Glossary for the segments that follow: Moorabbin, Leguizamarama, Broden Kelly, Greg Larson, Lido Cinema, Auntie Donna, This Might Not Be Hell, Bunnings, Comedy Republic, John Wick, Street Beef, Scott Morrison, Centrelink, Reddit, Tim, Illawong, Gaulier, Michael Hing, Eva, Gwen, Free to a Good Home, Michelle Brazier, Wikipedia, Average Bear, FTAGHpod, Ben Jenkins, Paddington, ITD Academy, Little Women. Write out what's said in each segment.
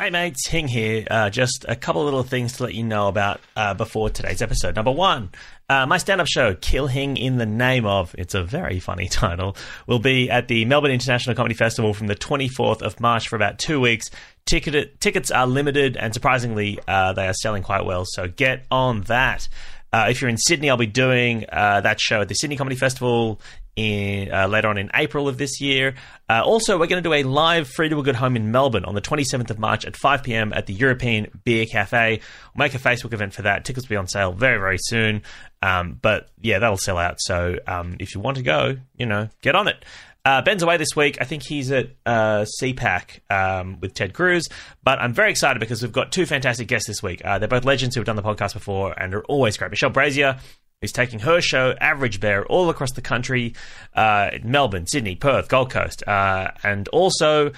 Hey mates, Hing here. Just a couple of little things to let you know about before today's episode. Number one, my stand-up show, Kill Hing in the Name of, it's a very funny title, will be at the Melbourne International Comedy Festival from the 24th of March for about 2 weeks. Tickets are limited and surprisingly, they are selling quite well, so get on that. If you're in Sydney, I'll be doing that show at the Sydney Comedy Festival later on in April of this year. Also, we're going to do a live Free to a Good Home in Melbourne on the 27th of March at 5 p.m. at the European Beer Cafe. We'll make a Facebook event for that. Tickets will be on sale very, very soon. But yeah, that'll sell out. So if you want to go, you know, get on it. Ben's away this week. I think he's at CPAC with Ted Cruz. But I'm very excited because we've got two fantastic guests this week. They're both legends who have done the podcast before and are always great. Michelle Brazier is taking her show, Average Bear, all across the country, Melbourne, Sydney, Perth, Gold Coast, and also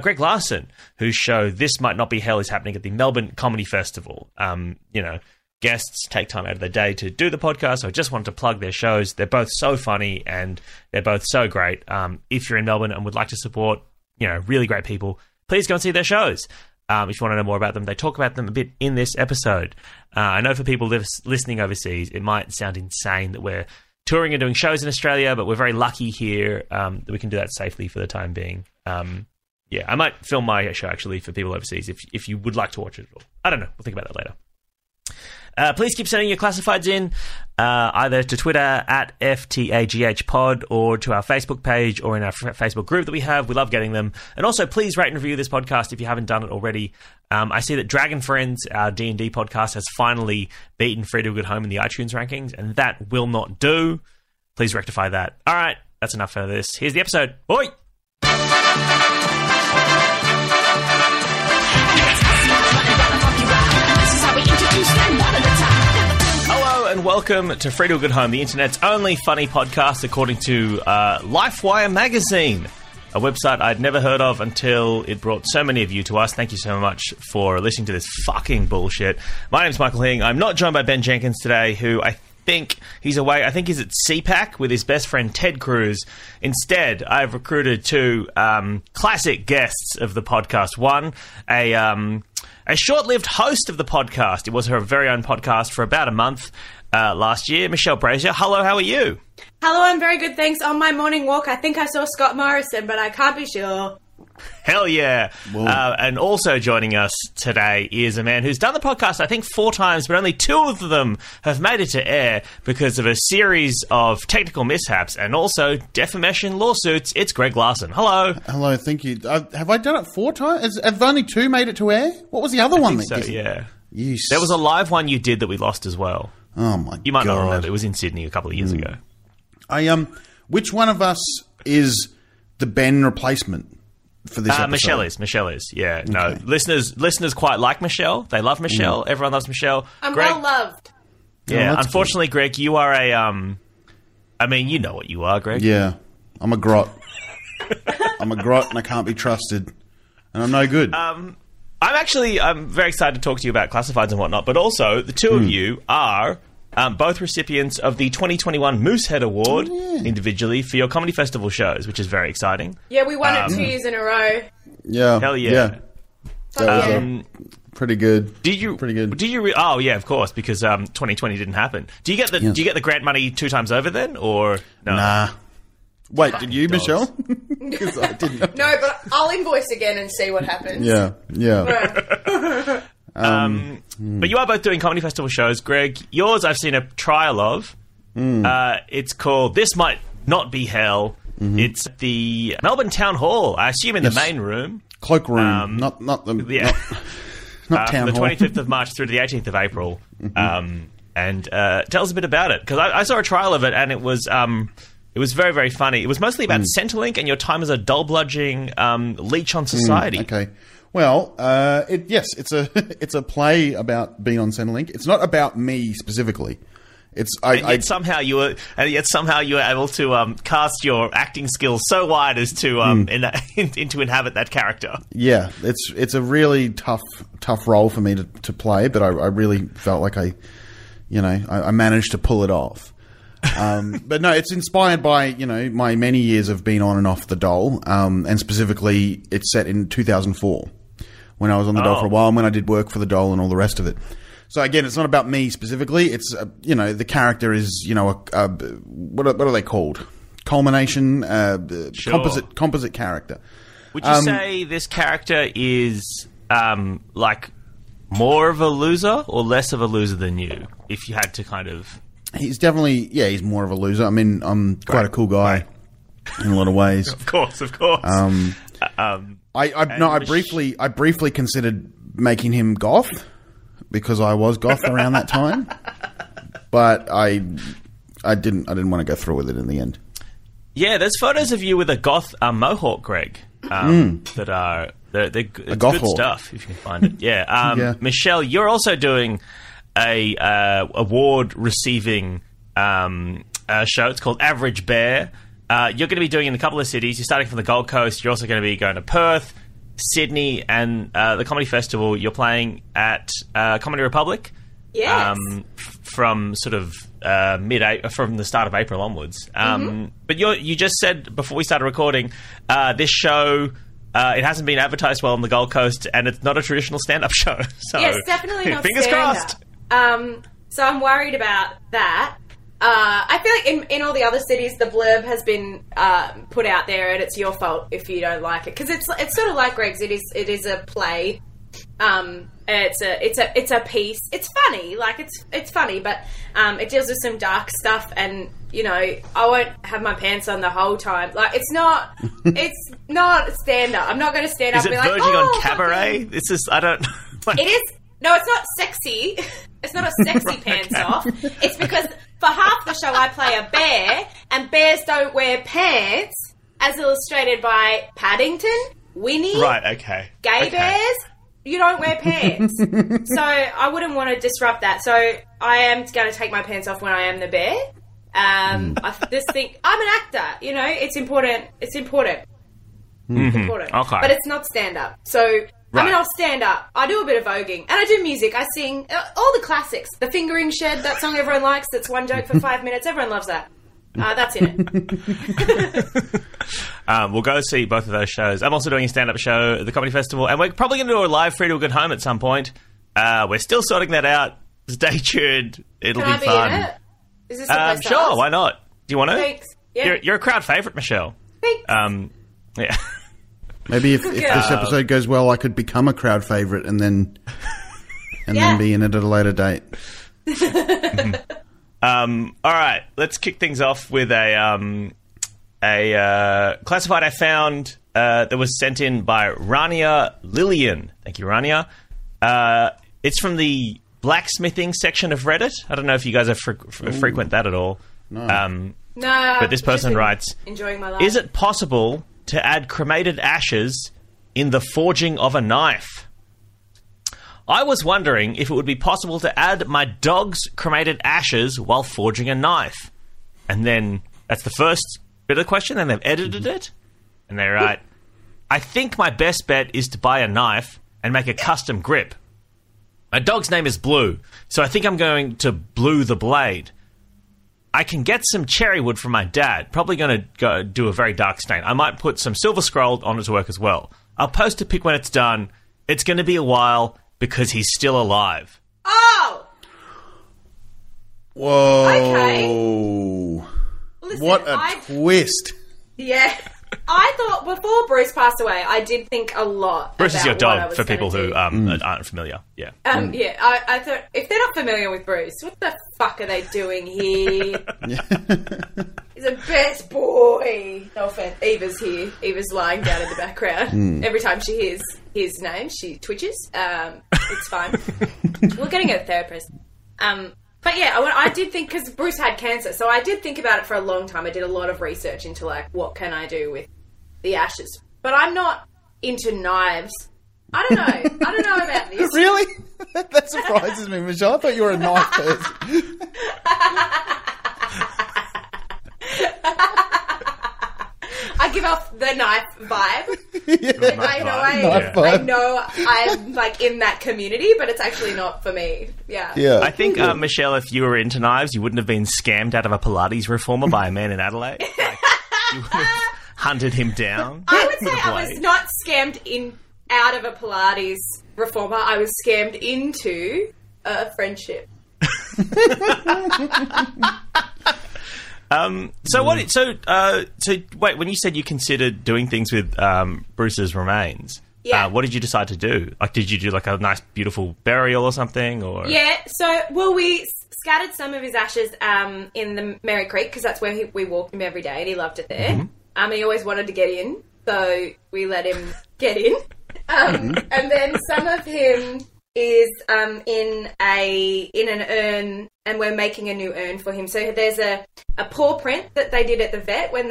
Greg Larson, whose show, This Might Not Be Hell, is happening at the Melbourne Comedy Festival. You know, guests take time out of their day to do the podcast, so I just wanted to plug their shows. They're both so funny and they're both so great. If you're in Melbourne and would like to support, you know, really great people, please go and see their shows. If you want to know more about them, they talk about them a bit in this episode. I know for people listening overseas, it might sound insane that we're touring and doing shows in Australia, but we're very lucky here that we can do that safely for the time being. Yeah, I might film my show, actually, for people overseas if you would like to watch it at all. I don't know. We'll think about that later. Please keep sending your classifieds in, either to Twitter at FTAGHpod or to our Facebook page or in our Facebook group that we have. We love getting them. And also, please rate and review this podcast if you haven't done it already. I see that Dragon Friends, our D&D podcast, has finally beaten Free to a Good Home in the iTunes rankings, and that will not do. Please rectify that. All right, that's enough for this. Here's the episode. Oi! Hello and welcome to Free to a Good Home, the internet's only funny podcast according to LifeWire Magazine, a website I'd never heard of until it brought so many of you to us. Thank you so much for listening to this fucking bullshit. My name's Michael Hing. I'm not joined by Ben Jenkins today, who I think he's away. I think he's at CPAC with his best friend Ted Cruz. Instead, I've recruited two classic guests of the podcast. One, a short-lived host of the podcast. It was her very own podcast for about a month last year. Michelle Brazier, hello, how are you? Hello, I'm very good, thanks. On my morning walk, I think I saw Scott Morrison, but I can't be sure. Hell yeah. And also joining us today is a man who's done the podcast, I think, 4 times, but only 2 of them have made it to air because of a series of technical mishaps and also defamation lawsuits. It's Greg Larson. Hello. Hello, thank you. Have I done it 4 times? Have only 2 made it to air? What was the other one? So, yeah. There was a live one you did that we lost as well. Oh, my God. You might not remember. It was in Sydney a couple of years ago. Which one of us is the Ben replacement? For this episode. Michelle is. Yeah, okay. No. Listeners quite like Michelle. They love Michelle. Everyone loves Michelle. I'm well loved. Yeah, oh, unfortunately, cool. Greg, you are a I mean, you know what you are, Greg. Yeah, I'm a grot. I'm a grot and I can't be trusted. And I'm no good. I'm very excited to talk to you about classifieds and whatnot, but also the two of you are both recipients of the 2021 Moosehead Award individually for your comedy festival shows, which is very exciting. Yeah, we won it 2 years in a row. Yeah. Hell yeah. That was pretty good. Oh, yeah, of course, because 2020 didn't happen. Do you get the grant money 2 times over then, or no? Nah. Wait, did you, Michelle? Because I didn't. No, but I'll invoice again and see what happens. Yeah. But you are both doing comedy festival shows. Greg, yours I've seen a trial of. It's called This Might Not Be Hell. It's at the Melbourne Town Hall, I assume, in the main room. Cloakroom, not Town Hall. The 25th of March through to the 18th of April. And tell us a bit about it, because I saw a trial of it and it was very, very funny. It was mostly about Centrelink and your time as a dull-bludging leech on society. Okay. Well, it's a play about being on Centrelink. It's not about me specifically. And yet somehow you were able to cast your acting skills so wide as to to inhabit that character. Yeah, it's a really tough role for me to play, but I really felt like I managed to pull it off. But no, it's inspired by, my many years of being on and off the dole, and specifically it's set in 2004. when I was on the dole for a while and when I did work for the dole and all the rest of it. So again, it's not about me specifically. It's, you know, the character is, you know, what are they called? Culmination, sure. composite character. Would you say this character is like more of a loser or less of a loser than you? If you had to kind of, he's definitely he's more of a loser. I mean, I'm quite a cool guy in a lot of ways. Of course. I briefly considered making him goth because I was goth around that time, but I didn't want to go through with it in the end. Yeah, there's photos of you with a goth mohawk, Greg. That are they're good stuff if you can find it. Yeah. Michelle, you're also doing a award receiving show. It's called Average Bear. You're going to be doing it in a couple of cities. You're starting from the Gold Coast. You're also going to be going to Perth, Sydney, and the Comedy Festival. You're playing at Comedy Republic. Yes. From sort of from the start of April onwards. But you just said before we started recording, this show, it hasn't been advertised well on the Gold Coast, and it's not a traditional stand-up show. So yes, definitely not. Fingers crossed. So I'm worried about that. I feel like in all the other cities, the blurb has been put out there, and it's your fault if you don't like it, because it's sort of like Greg's. It is a play. It's a piece. It's funny, like it's funny, but it deals with some dark stuff, and you know I won't have my pants on the whole time. Like it's not stand up. I'm not going to stand up. Is it and be verging on cabaret? Fucking... This is I don't. It is. No, it's not sexy. It's not a sexy pants off. It's because for half the show I play a bear, and bears don't wear pants, as illustrated by Paddington, Winnie, gay bears. You don't wear pants. So I wouldn't want to disrupt that. So I am going to take my pants off when I am the bear. I'm an actor, you know, it's important. It's important. Mm-hmm. It's important. Okay. But it's not stand-up. So, I mean, I'll stand up. I do a bit of voguing. And I do music. I sing all the classics. The Fingering Shed, that song everyone likes. That's one joke for 5 minutes. Everyone loves that. That's in it. We'll go see both of those shows. I'm also doing a stand-up show at the Comedy Festival, and we're probably going to do a live Free to a Good Home at some point. We're still sorting that out. Stay tuned. It'll be fun. Can I be in it? Is this sure, why not? Do you want to? Thanks. Yeah. You're a crowd favourite, Michelle. Thanks. Yeah. Maybe if this episode goes well, I could become a crowd favourite and then be in it at a later date. All right, let's kick things off with a classified I found that was sent in by Rania Lillian. Thank you, Rania. It's from the blacksmithing section of Reddit. I don't know if you guys frequent that at all. No. No. But this person writes, enjoying my life. Is it possible to add cremated ashes in the forging of a knife? I was wondering if it would be possible to add my dog's cremated ashes while forging a knife. And then that's the first bit of the question, and they've edited it. And they write, I think my best bet is to buy a knife and make a custom grip. My dog's name is Blue, so I think I'm going to blue the blade. I can get some cherry wood from my dad. Probably going to go do a very dark stain. I might put some silver scroll on his work as well. I'll post a pic when it's done. It's going to be a while... because he's still alive. Oh! Whoa. Okay. Listen, what a twist. Yeah. I thought before Bruce passed away, I did think a lot Bruce about is your dog, for people who aren't familiar. Yeah. Yeah, I thought, if they're not familiar with Bruce, what the fuck are they doing here? He's the best boy. No offense. Eva's here. Eva's lying down in the background. Every time she hears his name, she twitches. It's fine. We're getting a therapist. But yeah, I did think, because Bruce had cancer, so I did think about it for a long time. I did a lot of research into, like, what can I do with the ashes? But I'm not into knives. I don't know. I don't know about this. Really? That surprises me, Michelle. I thought you were a knife person. I give off the knife vibe. Yeah. I know I'm like in that community, but it's actually not for me. Yeah. I think Michelle, if you were into knives, you wouldn't have been scammed out of a Pilates reformer by a man in Adelaide. Like, you would have hunted him down. I would say I was not scammed in out of a Pilates reformer, I was scammed into a friendship. So wait, when you said you considered doing things with Bruce's remains, yeah. What did you decide to do? Like, did you do like a nice, beautiful burial or something? Or yeah, so well, we scattered some of his ashes in the Merry Creek because that's where we walked him every day, and he loved it there. Mm-hmm. And he always wanted to get in, so we let him get in. And then some of him is in an urn, and we're making a new urn for him. So there's a paw print that they did at the vet when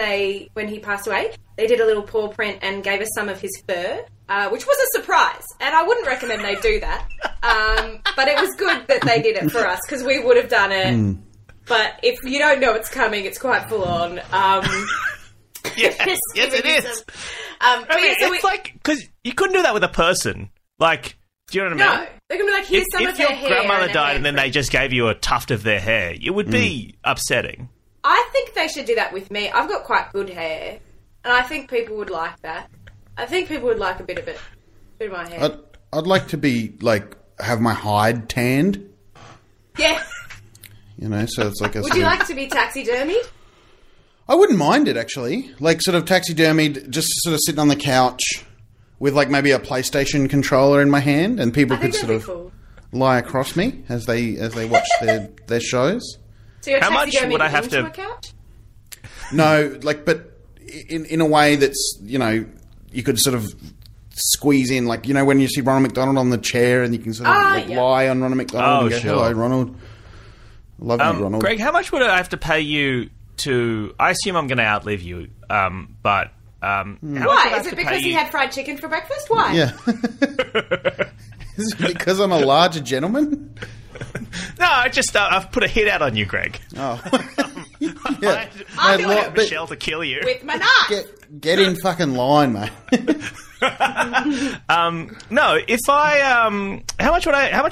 he passed away. They did a little paw print and gave us some of his fur, which was a surprise, and I wouldn't recommend they do that. But it was good that they did it for us because we would have done it. Mm. But if you don't know it's coming, it's quite full on. Yes, yes, it is. I mean, because you couldn't do that with a person. Like, do you know what I mean? No, they're going to be like, here's some of their hair. If your grandmother died and then they just gave you a tuft of their hair, it would be upsetting. I think they should do that with me. I've got quite good hair, and I think people would like that. I think people would like a bit of it. A bit of my hair. I'd like to be, like, have my hide tanned. Yeah. You know, so it's like a... Would you like to be taxidermied? I wouldn't mind it, actually. Like, sort of taxidermied, just sort of sitting on the couch with, like, maybe a PlayStation controller in my hand, and people could sort of lie across me as they watch their shows. So you're taxidermied would I have to... a couch? No, like, but in a way that's, you know, you could sort of squeeze in, like, you know, when you see Ronald McDonald on the chair and you can sort of lie on Ronald McDonald and go, sure. Hello, Ronald. Love you, Ronald. Greg, how much would I have to pay you to... I assume I'm going to outlive you, but... Why? Is it because he had fried chicken for breakfast? Why? Yeah. Is it because I'm a larger gentleman? No, I just... I've put a hit out on you, Greg. Oh. Yeah. I'm going to have Michelle to kill you. With my knife. Get in fucking line, mate. How much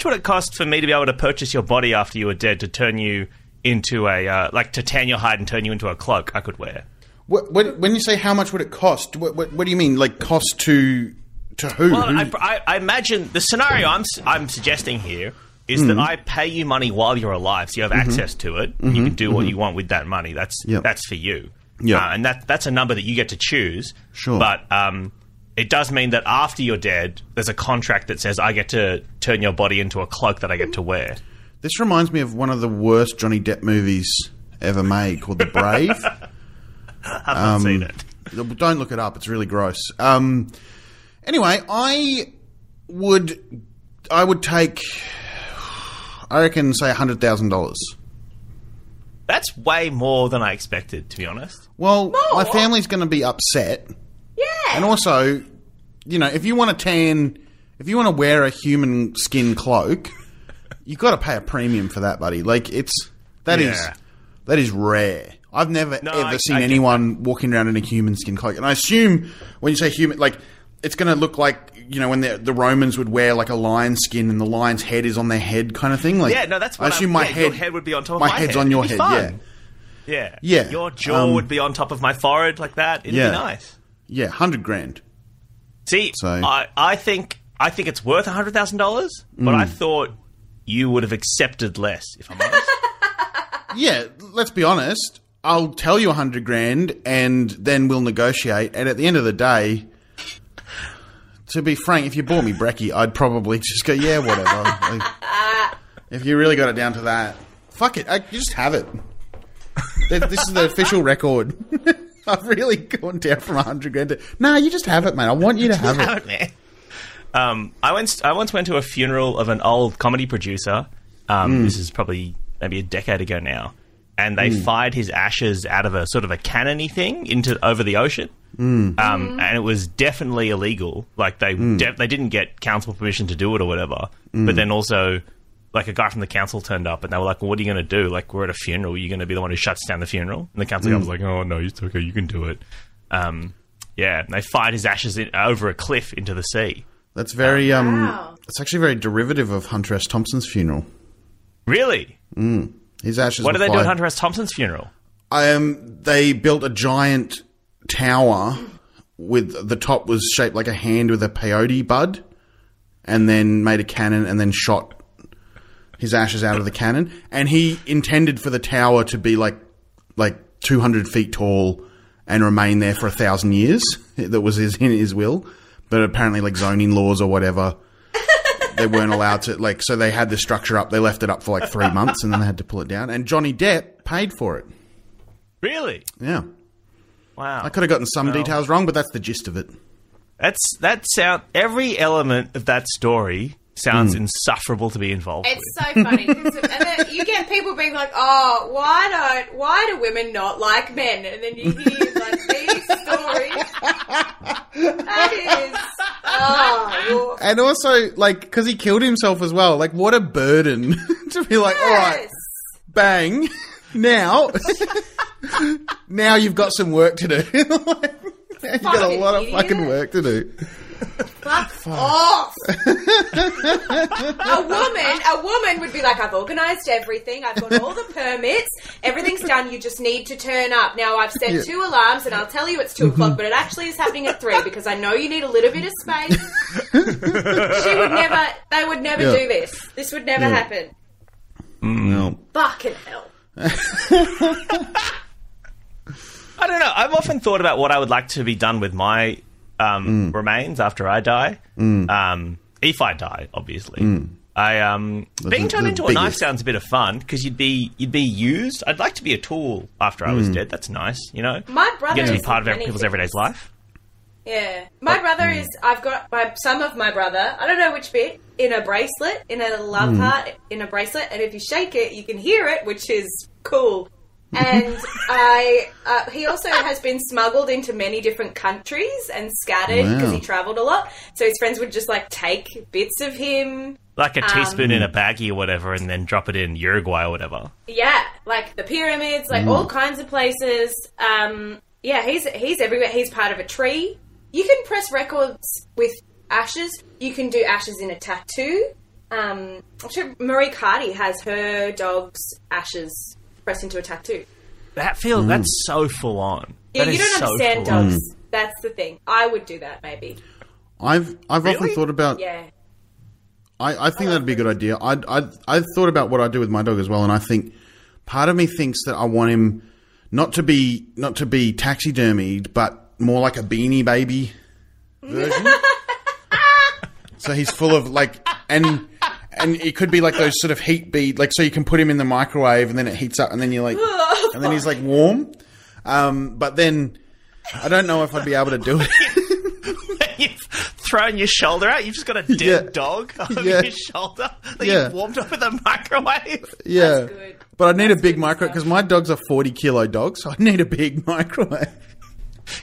would it cost for me to be able to purchase your body after you were dead to turn you into a... to tan your hide and turn you into a cloak I could wear? When you say how much would it cost, what do you mean? Like, cost to who? Well, I imagine the scenario I'm suggesting here is that I pay you money while you're alive, so you have access to it. And you can do what you want with that money. That's for you. Yeah, and that's a number that you get to choose. Sure, but it does mean that after you're dead, there's a contract that says I get to turn your body into a cloak that I get to wear. This reminds me of one of the worst Johnny Depp movies ever made, called The Brave. I haven't seen it. Don't look it up. It's really gross. Anyway, I would take, I reckon, say $100,000. That's way more than I expected, to be honest. Well, my family's going to be upset. Yeah. And also, you know, if you want to wear a human skin cloak, you've got to pay a premium for that, buddy. Like, that is rare. I've never seen anyone walking around in a human skin cloak. And I assume when you say human, like, it's going to look like, you know, when the Romans would wear, like, a lion's skin and the lion's head is on their head kind of thing. Like, yeah, no, that's what I assume your head would be on top of my head. My head's on your head, fun. Yeah. Yeah. Your jaw would be on top of my forehead like that. It'd be nice. Yeah, $100,000. See, so. I think it's worth $100,000, but I thought you would have accepted less, if I'm honest. Yeah, let's be honest. I'll tell you $100,000 and then we'll negotiate. And at the end of the day, to be frank, if you bought me brekkie, I'd probably just go, yeah, whatever. Like, if you really got it down to that, fuck it. You just have it. This is the official record. I've really gone down from $100,000 to... No, you just have it, mate. I want you to have it. Man. I once went to a funeral of an old comedy producer. This is probably maybe a decade ago now. And they fired his ashes out of a sort of a cannony thing over the ocean. And it was definitely illegal. Like, they didn't get council permission to do it or whatever. But then also, like, a guy from the council turned up and they were like, well, what are you going to do? Like, we're at a funeral. You're going to be the one who shuts down the funeral? And the council guy was like, oh, no, it's okay. You can do it. Yeah. And they fired his ashes over a cliff into the sea. That's very... wow. It's actually very derivative of Hunter S. Thompson's funeral. Really? His ashes. What did they do at Hunter S. Thompson's funeral? They built a giant tower with the top was shaped like a hand with a peyote bud, and then made a cannon and then shot his ashes out of the cannon. And he intended for the tower to be like 200 feet tall and remain there for 1,000 years. That was in his will. But apparently, like, zoning laws or whatever, they weren't allowed to, like, so they had the structure up. They left it up for like 3 months and then they had to pull it down. And Johnny Depp paid for it. Really? Yeah. Wow. I could have gotten some details wrong, but that's the gist of it. Every element of that story sounds insufferable to be involved with. It's so funny. And you get people being like, oh, why do women not like men? And then you hear like these stories. That is... Oh. And also, like, because he killed himself as well. Like, what a burden to be like, all right, bang, now you've got some work to do. Like, now you've got a lot of fucking work to do. Fuck off. A woman would be like, I've organised everything, I've got all the permits, everything's done, you just need to turn up. Now I've set 2 alarms and I'll tell you it's 2 o'clock, but it actually is happening at 3 because I know you need a little bit of space. They would never do this. This would never happen. No. Fucking hell. I don't know. I've often thought about what I would like to be done with my remains after I die. If I die, obviously. Being turned into a knife sounds a bit of fun because you'd be used. I'd like to be a tool after I was dead. That's nice, you know. My brother is part of people's everyday life. Yeah, my brother is. I've got some of my brother. I don't know which bit in a bracelet, in a love heart, in a bracelet, and if you shake it, you can hear it, which is cool. And he also has been smuggled into many different countries and scattered because he travelled a lot. So his friends would just, like, take bits of him. Like a teaspoon in a baggie or whatever and then drop it in Uruguay or whatever. Yeah, like the pyramids, like all kinds of places. He's everywhere. He's part of a tree. You can press records with ashes. You can do ashes in a tattoo. Marie Cardi has her dog's ashes pressed into a tattoo. That feels that's so full on. Yeah, you don't understand dogs. That's the thing. I would do that maybe. I've often thought about. Yeah. I think that'd be a good idea. I thought about what I do with my dog as well, and I think part of me thinks that I want him not to be taxidermied, but more like a Beanie Baby version. So he's full of like And it could be like those sort of heat bead, like, so you can put him in the microwave and then it heats up and then you're like, and then he's like warm. But then I don't know if I'd be able to do it. You've thrown your shoulder out. You've just got a dead dog over your shoulder that you've warmed up with a microwave. Yeah. That's good. But I'd need a big microwave because my dog's a 40-kilo dog, so I'd need a big microwave.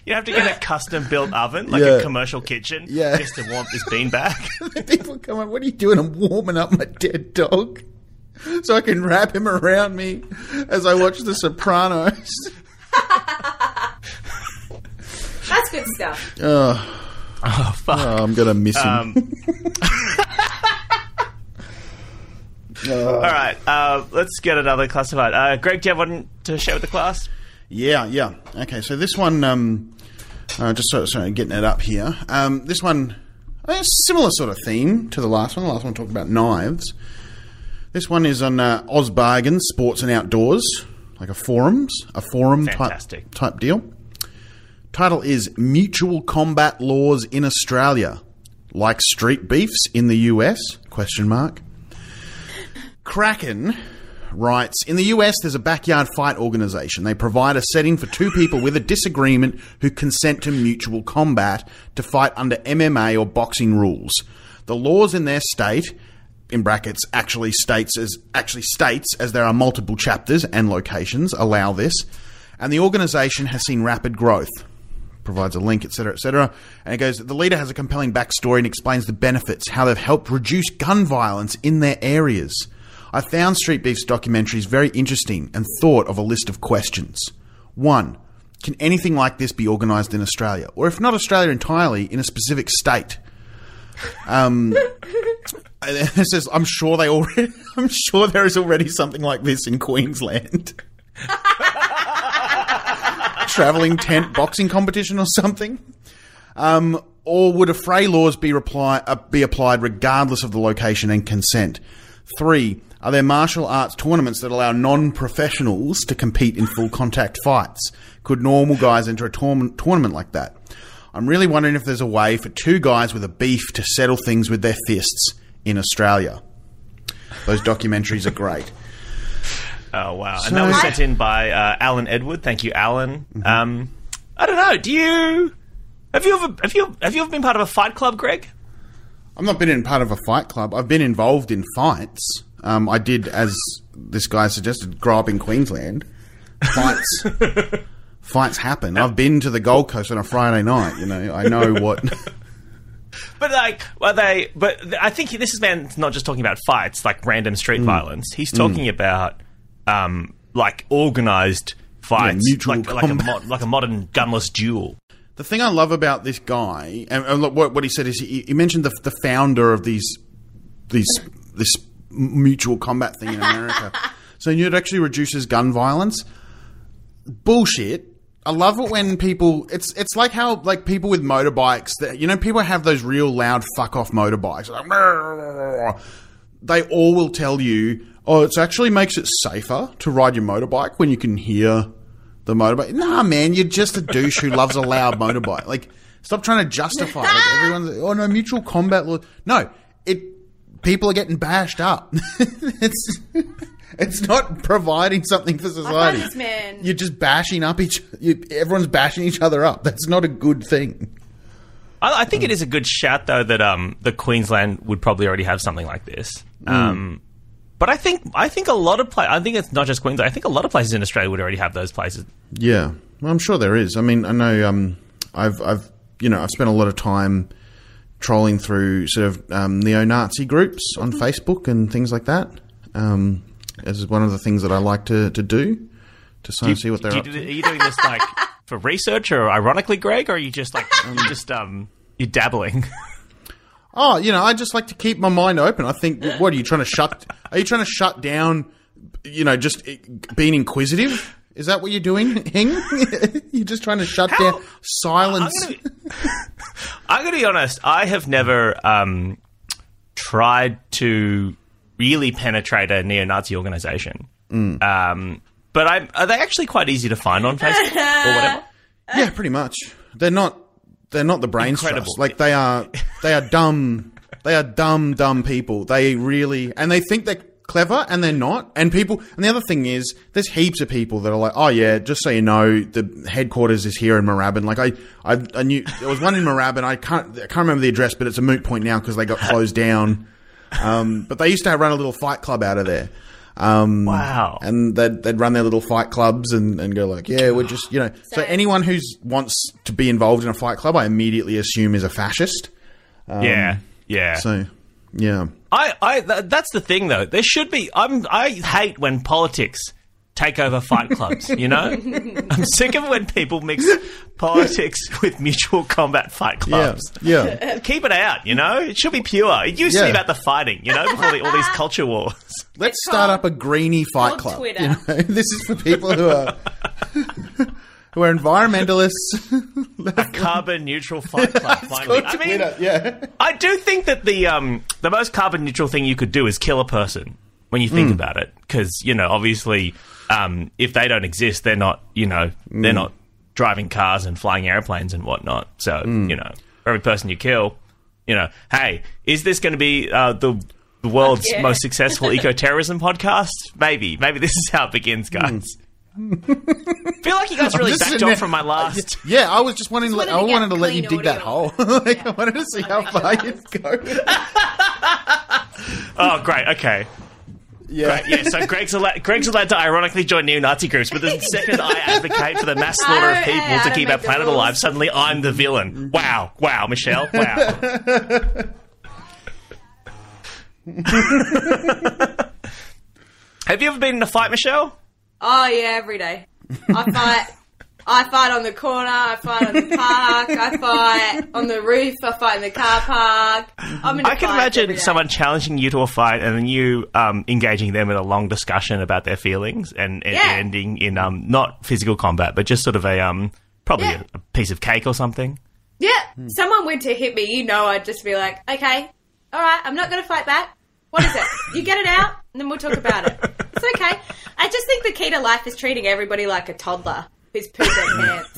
You'd have to get a custom-built oven, like a commercial kitchen, just to warm this beanbag. People come up, what are you doing? I'm warming up my dead dog so I can wrap him around me as I watch The Sopranos. That's good stuff. Oh, fuck. Oh, I'm going to miss him. All right, let's get another classified. Greg, do you have one to share with the class? Yeah. Okay, so this one, just sort of getting it up here. This one, similar sort of theme to the last one. The last one talked about knives. This one is on Oz Bargain, Sports and Outdoors, like a forum type deal. Title is Mutual Combat Laws in Australia, like street beefs in the US? ? Kraken writes, in the US, there's a backyard fight organization. They provide a setting for two people with a disagreement who consent to mutual combat to fight under MMA or boxing rules. The laws in their state, in brackets, actually states as there are multiple chapters and locations, allow this. And the organization has seen rapid growth. Provides a link, etc., etc. And it goes, the leader has a compelling backstory and explains the benefits, how they've helped reduce gun violence in their areas. I found Street Beef's documentaries very interesting and thought of a list of questions. 1. Can anything like this be organised in Australia? Or if not Australia entirely, in a specific state? It says, I'm sure there is already something like this in Queensland. Travelling tent boxing competition or something. Or would affray laws be applied regardless of the location and consent? 3. Are there martial arts tournaments that allow non-professionals to compete in full contact fights? Could normal guys enter a tournament like that? I'm really wondering if there's a way for two guys with a beef to settle things with their fists in Australia. Those documentaries are great. Oh, wow. So, and that was sent in by Alan Edward. Thank you, Alan. Mm-hmm. I don't know. Have you ever been part of a fight club, Greg? I've not been in part of a fight club. I've been involved in fights. I did, as this guy suggested, grow up in Queensland. Fights, fights happen. I've been to the Gold Coast on a Friday night. You know, I know what. But like, are they? But I think this man's not just talking about fights, like random street violence. He's talking about like organized fights, like a modern gunless duel. The thing I love about this guy, and look, what he said is he mentioned the founder of this mutual combat thing in America. So it actually reduces gun violence. Bullshit. I love it when people... It's like how like people with motorbikes... That, you know, people have those real loud fuck-off motorbikes. Like, they all will tell you, oh, it actually makes it safer to ride your motorbike when you can hear the motorbike. Nah, man, you're just a douche who loves a loud motorbike. Like, stop trying to justify it. Like, everyone's... Oh, no, mutual combat law. No, people are getting bashed up. It's not providing something for society. I love this man. You're just bashing up everyone's bashing each other up. That's not a good thing. I think it is a good shout, though, that the Queensland would probably already have something like this. But I think a lot of places... I think it's not just Queensland. I think a lot of places in Australia would already have those places. Yeah, well, I'm sure there is. I mean, I know I've spent a lot of time trolling through sort of neo-Nazi groups on Facebook and things like that. This is one of the things that I like to do, to sort of see what they're up to. Are you doing this like for research or ironically, Greg, or are you just like you're dabbling? Oh, you know, I just like to keep my mind open. I think, what are you trying to shut? Are you trying to shut down? You know, just being inquisitive. Is that what you're doing, Hing? You're just trying to shut down silence. I'm going to be honest. I have never tried to really penetrate a neo-Nazi organization. But are they actually quite easy to find on Facebook or whatever? Yeah, pretty much. They're not the brains trust. Like, they are dumb. They are dumb people. They really... And they think they're clever, and they're not. And the other thing is, there's heaps of people that are like, oh yeah, just so you know, the headquarters is here in Moorabbin. Like, I knew there was one in Moorabbin. I can't remember the address, but it's a moot point now because they got closed down. But they used to run a little fight club out of there. Wow. And they'd run their little fight clubs and go like, yeah, we're just, you know. So anyone who wants to be involved in a fight club, I immediately assume is a fascist. Yeah. So, yeah. That's the thing, though. There should be... I hate when politics take over fight clubs, you know? I'm sick of when people mix politics with mutual combat fight clubs. Yeah. Keep it out, you know? It should be pure. It used to be about the fighting, you know, before all these culture wars. Let's start up a greenie fight club. Twitter. You know? This is for people who are environmentalists. A carbon neutral fight club, finally. I mean, Twitter. I do think that the most carbon neutral thing you could do is kill a person when you think about it, because, you know, obviously... if they don't exist, they're not, you know, they're not driving cars and flying airplanes and whatnot. So, you know, every person you kill, you know, hey, is this going to be the world's most successful eco-terrorism podcast? Maybe this is how it begins, guys. Feel like you guys really backed off from my last. Yeah, I was just wanted to let you dig that hole. Like, I wanted to see how far you'd go. Oh, great. Okay. Yeah. Great, yeah, so Greg's allowed to ironically join neo-Nazi groups, but the second I advocate for the mass slaughter of people to keep our planet alive, suddenly I'm the villain. Wow, Michelle, wow. Have you ever been in a fight, Michelle? Oh, yeah, every day. I fight on the corner, I fight on the park, I fight on the roof, I fight in the car park. I can imagine someone challenging you to a fight and then you engaging them in a long discussion about their feelings and ending in not physical combat, but just sort of a probably a piece of cake or something. Yeah. Hmm. Someone went to hit me, you know, I'd just be like, okay, all right, I'm not going to fight back. What is it? You get it out, and then we'll talk about it. It's okay. I just think the key to life is treating everybody like a toddler who's pooed their pants.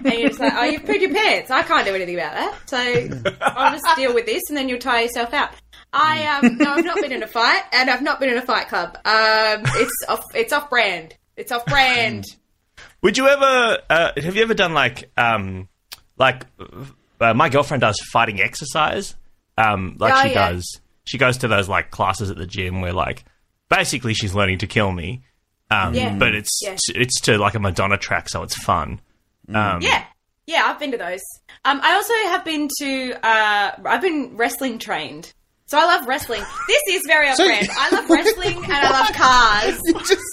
And you're just like, oh, you've pooed your pants. I can't do anything about that. So I'll just deal with this, and then you'll tire yourself out. No, I've not been in a fight, and I've not been in a fight club. It's off brand. It's off brand. Would you ever, have you ever done like my girlfriend does fighting exercise? She does. She goes to those like classes at the gym where like basically she's learning to kill me. But it's to like a Madonna track, so it's fun. Yeah, I've been to those. I also have been to I've been wrestling trained. So I love wrestling. This is very off brand. I love wrestling and I love cars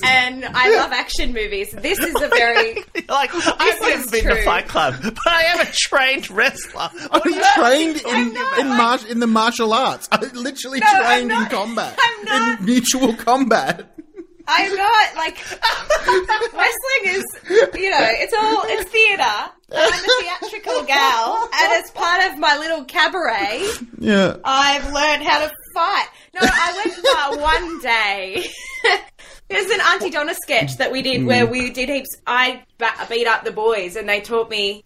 and I love action movies. This is a very I've never been to Fight Club, but I am a trained wrestler. I'm trained in the martial arts. I literally trained in combat. In mutual combat. I'm not like wrestling is, you know, it's theatre. I'm a theatrical gal, and as part of my little cabaret, I've learned how to fight. No, I went for one day. There's an Auntie Donna sketch that we did where we did heaps. I beat up the boys, and they taught me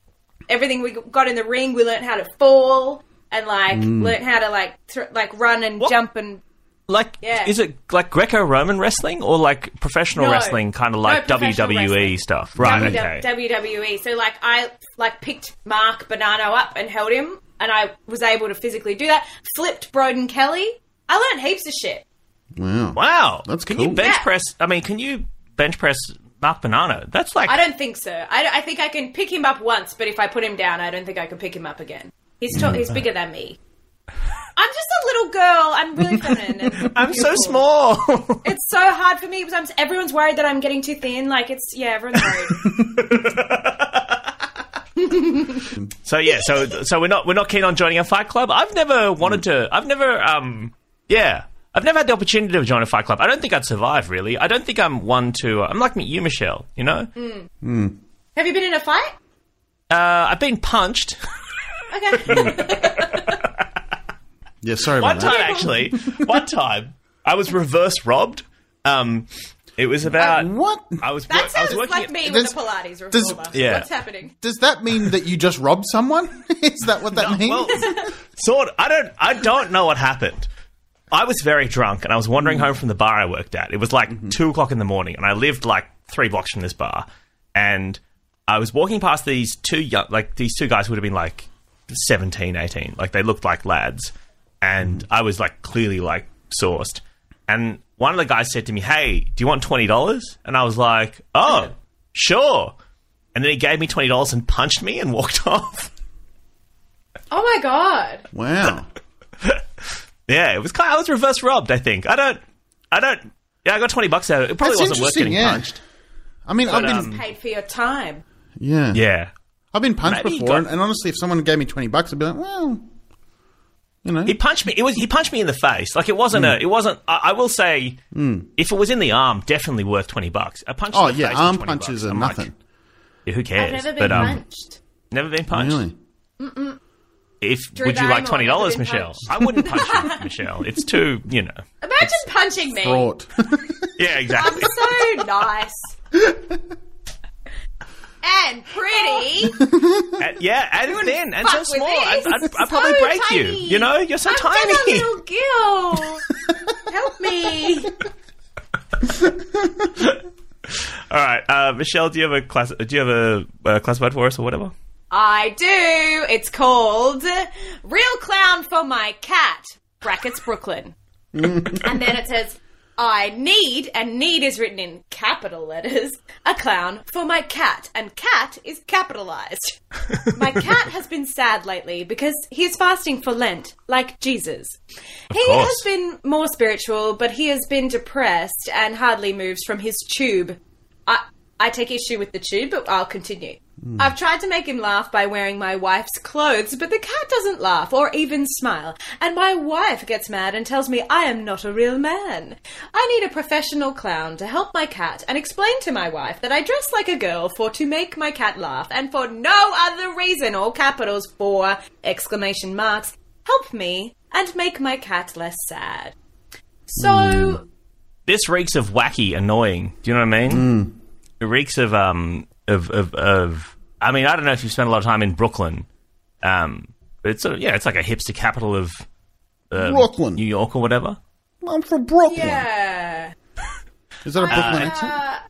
everything. We got in the ring. We learned how to fall, and learned how to run and jump and. Is it like Greco-Roman wrestling or like professional wrestling, kind of like WWE wrestling. Stuff? Right, okay. WWE. So like I picked Mark Bonanno up and held him, and I was able to physically do that. Flipped Broden Kelly. I learned heaps of shit. Wow. That's cool. Can you bench press Mark Bonanno? That's like... I don't think so. I think I can pick him up once, but if I put him down, I don't think I can pick him up again. He's bigger than me. I'm just a little girl. I'm really feminine. I'm beautiful. So small. It's so hard for me because everyone's worried that I'm getting too thin. Everyone's worried. So we're not keen on joining a fight club. I've never wanted to. I've never had the opportunity to join a fight club. I don't think I'd survive. Really, I don't think I'm one to. I'm like you, Michelle. You know. Mm. Mm. Have you been in a fight? I've been punched. Okay. Yeah, sorry about that. One time, I was reverse robbed. It was about... what? I was working like me with the Pilates reformer. What's happening? Does that mean that you just robbed someone? Is that what that means? Well, I don't know what happened. I was very drunk, and I was wandering home from the bar I worked at. It was 2 o'clock in the morning, and I lived 3 blocks from this bar. And I was walking past these two guys who would have been 17, 18. They looked like lads. And I was clearly sourced. And one of the guys said to me, hey, do you want $20? And I was like, oh, sure. And then he gave me $20 and punched me and walked off. Oh my God. Wow. Yeah, it was I was reverse robbed, I think. I got $20 out of it. It probably wasn't worth getting punched. I mean, I've been paid for your time. Yeah. Yeah. I've been punched before. And honestly, if someone gave me $20, I'd be like, well... You know? He punched me. He punched me in the face. It wasn't a. It wasn't. I will say, if it was in the arm, definitely worth $20. A punch. In the face arm punches are nothing. Yeah, who cares? I've never been punched. Never been punched. Really? Mm-mm. Would you like $20, Michelle? I wouldn't punch you, Michelle. It's too. You know. Imagine punching me. Yeah, exactly. I'm so nice. And pretty. And thin. And so small. I'd probably break tiny. You. You know? You're so tiny. I'm a little girl. Help me. All right. Michelle, do you have a class word for us or whatever? I do. It's called Real Clown for My Cat, brackets Brooklyn. And then it says... I need, and need is written in capital letters, a clown for my cat, and cat is capitalized. My cat has been sad lately because he is fasting for Lent, like Jesus. He has been more spiritual, but he has been depressed and hardly moves from his tube. I I take issue with the chew, but I'll continue. I've tried to make him laugh by wearing my wife's clothes, but the cat doesn't laugh or even smile. And my wife gets mad and tells me I am not a real man. I need a professional clown to help my cat and explain to my wife that I dress like a girl for to make my cat laugh and for no other reason, all capitals, for exclamation marks, help me and make my cat less sad. So... This reeks of wacky annoying. Do you know what I mean? It reeks of I mean, I don't know if you've spent a lot of time in Brooklyn. But it's sort of, yeah, it's like a hipster capital of Brooklyn, New York or whatever. I'm from Brooklyn. Yeah. Is that a Brooklyn accent?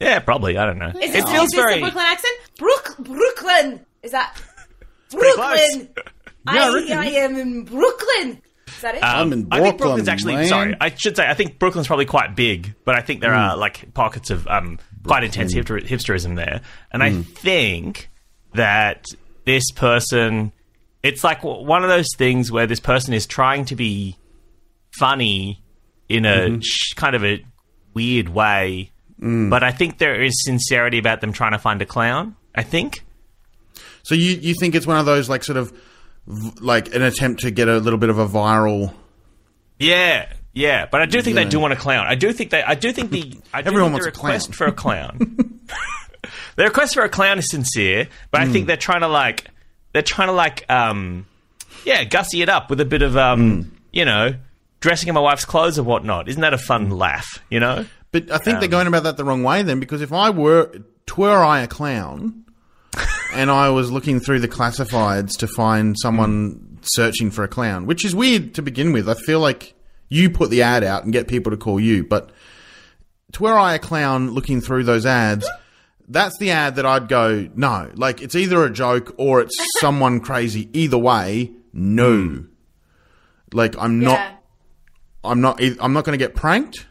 Yeah, probably. I don't know. Is it feels very a Brooklyn accent? Brooklyn. Is that Brooklyn? I am in Brooklyn. Is that it? I'm in Brooklyn, I think Brooklyn's actually, man. Sorry, I should say, I think Brooklyn's probably quite big, but I think there are like pockets of quite intense hipsterism there. And I think that this person, it's like one of those things where this person is trying to be funny in a kind of a weird way, but I think there is sincerity about them trying to find a clown, I think. So you think it's one of those like sort of, like an attempt to get a little bit of a viral, yeah. But I do think they do want a clown. I do think the request for a clown. The request for a clown is sincere, but I think they're trying to gussy it up with a bit of you know, dressing in my wife's clothes or whatnot. Isn't that a fun laugh? You know. But I think they're going about that the wrong way then, because if I were I a clown. And I was looking through the classifieds to find someone searching for a clown, which is weird to begin with. I feel like you put the ad out and get people to call you, but to were I a clown looking through those ads, that's the ad that I'd go, no. Like, it's either a joke or it's someone crazy. Either way, no. Like, I'm not going to get pranked,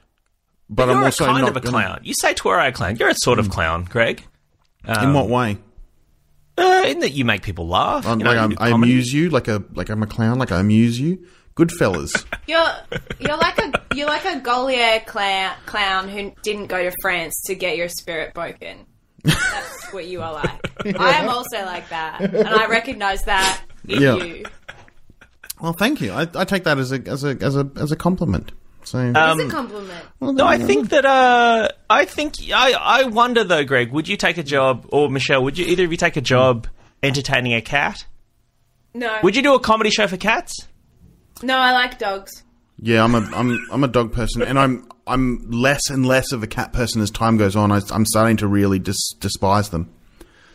but I'm also not... You're a kind of a clown. You say to were I a clown. You're a sort of clown, Greg. In what way? In that you make people laugh. I amuse you, like I'm a clown, like I amuse you. Goodfellas. You're like a Gaulier clown who didn't go to France to get your spirit broken. That's what you are like. Yeah. I am also like that, and I recognise that in you. Well, thank you. I take that as a compliment. So it's a compliment. Well, no, I wonder though, Greg, would you take a job, or Michelle, would you, either of you, take a job entertaining a cat? No. Would you do a comedy show for cats? No, I like dogs. Yeah, I'm a dog person, and I'm less and less of a cat person as time goes on. I'm starting to really despise them.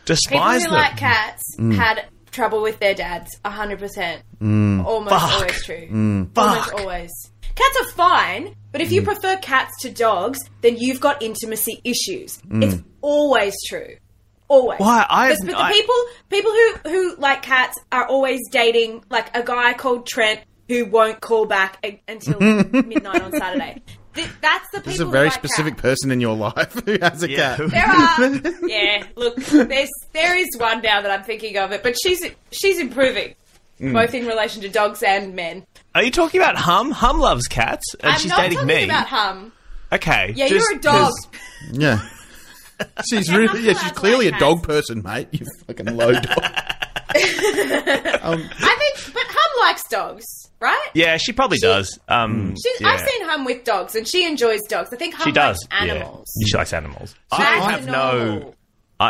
Despise them. People who like cats had trouble with their dads, 100%. Almost always true. Almost always. Cats are fine, but if you prefer cats to dogs, then you've got intimacy issues. It's always true. Always. Why? People who like cats are always dating, like, a guy called Trent who won't call back until midnight on Saturday. That's the people. There's a very specific person in your life who has a cat. There are. Yeah, look, there is one now that I'm thinking of it, but she's improving. Both in relation to dogs and men. Are you talking about Hum? Hum loves cats, and she's dating me. I'm not talking about Hum. Okay. Yeah, you're a dog. Yeah. She's clearly a dog person, mate. You fucking low dog. I think, but Hum likes dogs, right? Yeah, she probably does. Yeah. I've seen Hum with dogs, and she enjoys dogs. I think Hum likes animals. Yeah. She likes animals. I have no...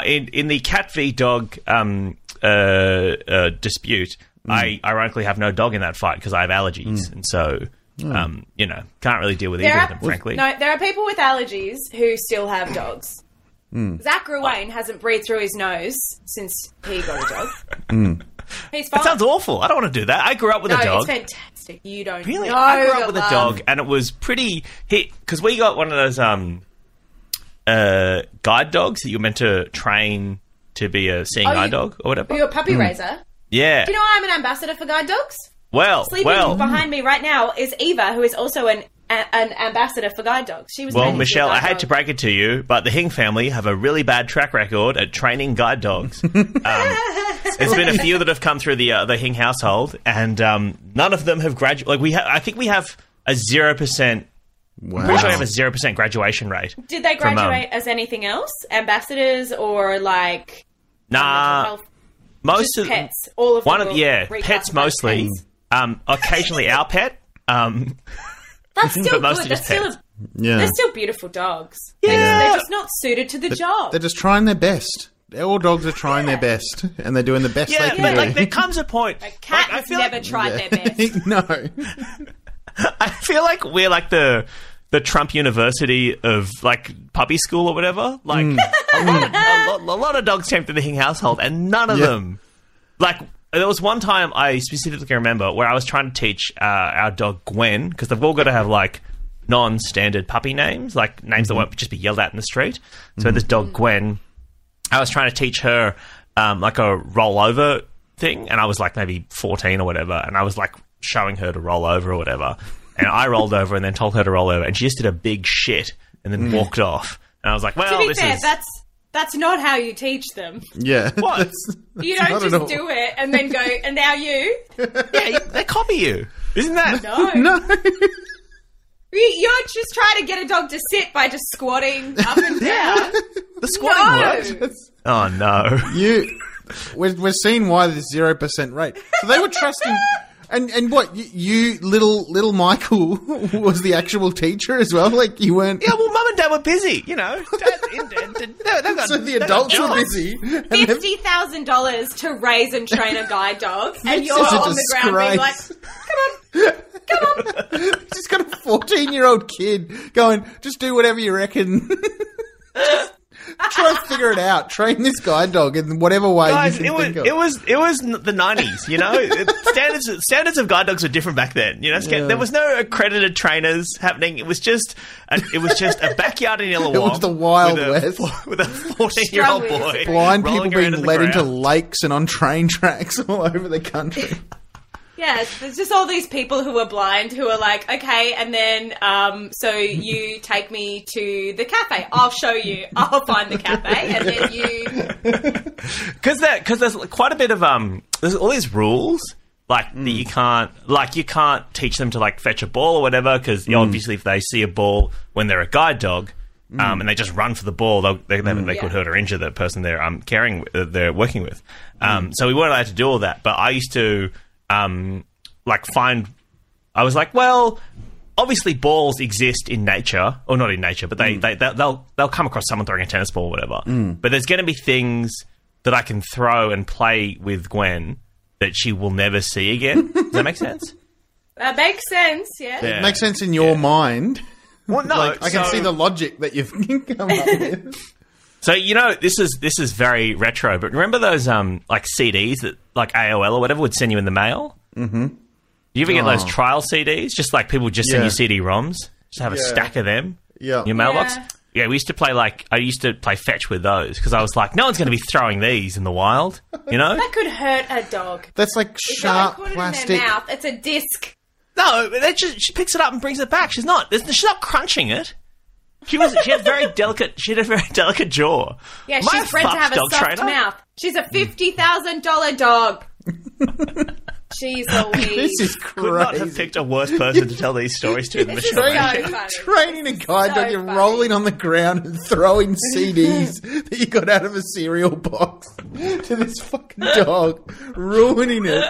in the cat v dog dispute... I ironically have no dog in that fight because I have allergies, and so you know, can't really deal with either of them, frankly. No, there are people with allergies who still have dogs. Zach Ruane hasn't breathed through his nose since he got a dog. He's fine. That sounds awful. I don't want to do that. I grew up with a dog. No, it's fantastic. You don't really. I grew up with a dog, and it was pretty hit because we got one of those guide dogs that you're meant to train to be a seeing eye dog or whatever. You're a puppy raiser. Yeah. Do you know I'm an ambassador for guide dogs? Well, Sleeping behind me right now is Eva, who is also an ambassador for guide dogs. She was. Well, Michelle, I hate to break it to you, but the Hing family have a really bad track record at training guide dogs. There's been a few that have come through the Hing household, and none of them have graduated. Like I think we have a 0% Wow. I'm pretty sure they have a 0% graduation rate. Did they graduate as anything else? Ambassadors or like... Nah. Most of pets. All of them. Yeah, pets mostly. Pets. Occasionally our pet. That's still good. That's still a, yeah. They're still beautiful dogs. Yeah. They're just not suited to the job. They're just trying their best. All dogs are trying their best, and they're doing the best they can do. Like, there comes a point. A cat has never tried their best. No. I feel like we're like the Trump University of like puppy school or whatever. Like a lot of dogs came through the Hing household, and none of them. Like there was one time I specifically remember where I was trying to teach our dog Gwen, because they've all got to have like non-standard puppy names, like names that won't just be yelled at in the street. So this dog Gwen, I was trying to teach her like a rollover thing, and I was like maybe 14 or whatever, and I was like showing her to roll over or whatever, and I rolled over and then told her to roll over, and she just did a big shit and then walked off, and I was like, well, to be fair, that's not how you teach them. Yeah, what? You don't just do it and then go, and now you they copy you, isn't that no you're just trying to get a dog to sit by just squatting up and down. The squatting works. Oh no, we're seeing why the 0% rate. So they were trusting. And what, you little Michael was the actual teacher as well? Like, you weren't... Yeah, well, Mum and Dad were busy, you know. So the adults were busy. $50,000 to raise and train a guide dog, and you're on the ground being like, come on. Just got a 14-year-old kid going, just do whatever you reckon. Try to figure it out. Train this guide dog in whatever way you can think of. It was the 90s, you know? Standards of guide dogs were different back then. You know, there was no accredited trainers happening. It was just a backyard in Illawong. It was the Wild West. With a 14-year-old boy. Blind people being led into lakes and on train tracks all over the country. Yeah, there's just all these people who are blind who are like, okay, and then so you take me to the cafe. I'll show you. I'll find the cafe, and then you. Because there's quite a bit of there's all these rules like that you can't teach them to like fetch a ball or whatever, because obviously if they see a ball when they're a guide dog and they just run for the ball, they could hurt or injure the person they're working with. So we weren't allowed to do all that, but I used to. I was like, well, obviously balls exist in nature, or not in nature, but they'll come across someone throwing a tennis ball or whatever. But there's going to be things that I can throw and play with Gwen that she will never see again. Does that make sense? That makes sense, yeah. It makes sense in your mind. Well, no, I can see the logic that you've come up with. So, you know, this is very retro, but remember those like CDs that like AOL or whatever would send you in the mail? Mm-hmm. Do you ever get those trial CDs? Just like people just send you CD-ROMs, just have a stack of them in your mailbox. Yeah, I used to play fetch with those because I was like, no one's going to be throwing these in the wild, you know? That could hurt a dog. That's like sharp plastic. It's in their mouth. It's a disc. No, she picks it up and brings it back. She's not crunching it. She had a very delicate jaw. Yeah, she's bred to have a soft mouth. She's a $50,000 dog. She's a wee. This is crazy. Could not have picked a worse person to tell these stories to than Michelle Brazier. Training a guide dog, you're rolling on the ground and throwing CDs that you got out of a cereal box to this fucking dog, ruining it.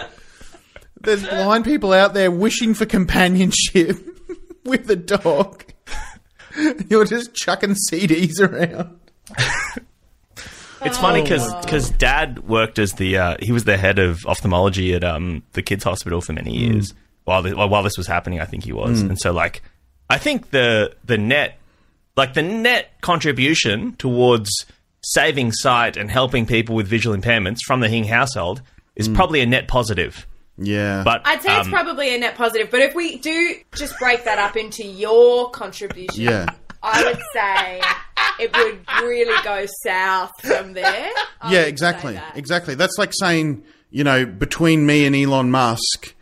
There's blind people out there wishing for companionship with a dog. You're just chucking CDs around. It's funny because Dad worked as he was the head of ophthalmology at the kids' hospital for many years while this was happening. I think he was, and so like I think the net contribution towards saving sight and helping people with visual impairments from the Hing household is probably a net positive. Yeah. But I'd say it's probably a net positive, but if we do just break that up into your contribution, I would say it would really go south from there. Yeah, exactly. Exactly. That's like saying, you know, between me and Elon Musk,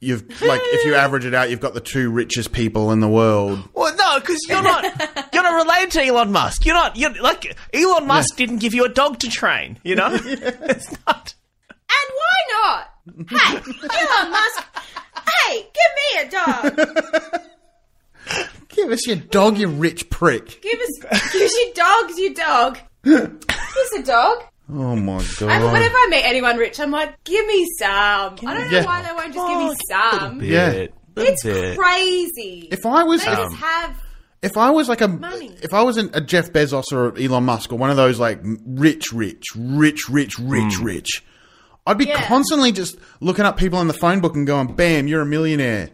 you've like if you average it out, you've got the two richest people in the world. Well, no, cuz you're not related to Elon Musk. You're like Elon Musk didn't give you a dog to train, you know? It's not. And why not? Hey, Elon Musk! Hey, give me a dog! Give us your dog, you rich prick. Give us your dog. Give us a dog. Oh my God. Whenever I meet anyone rich, I'm like, give me some. I don't know why they won't just give me some. It's crazy. If I was... If I was like a... Money. If I was a Jeff Bezos or Elon Musk or one of those like rich, I'd be constantly just looking up people in the phone book and going, bam, you're a millionaire.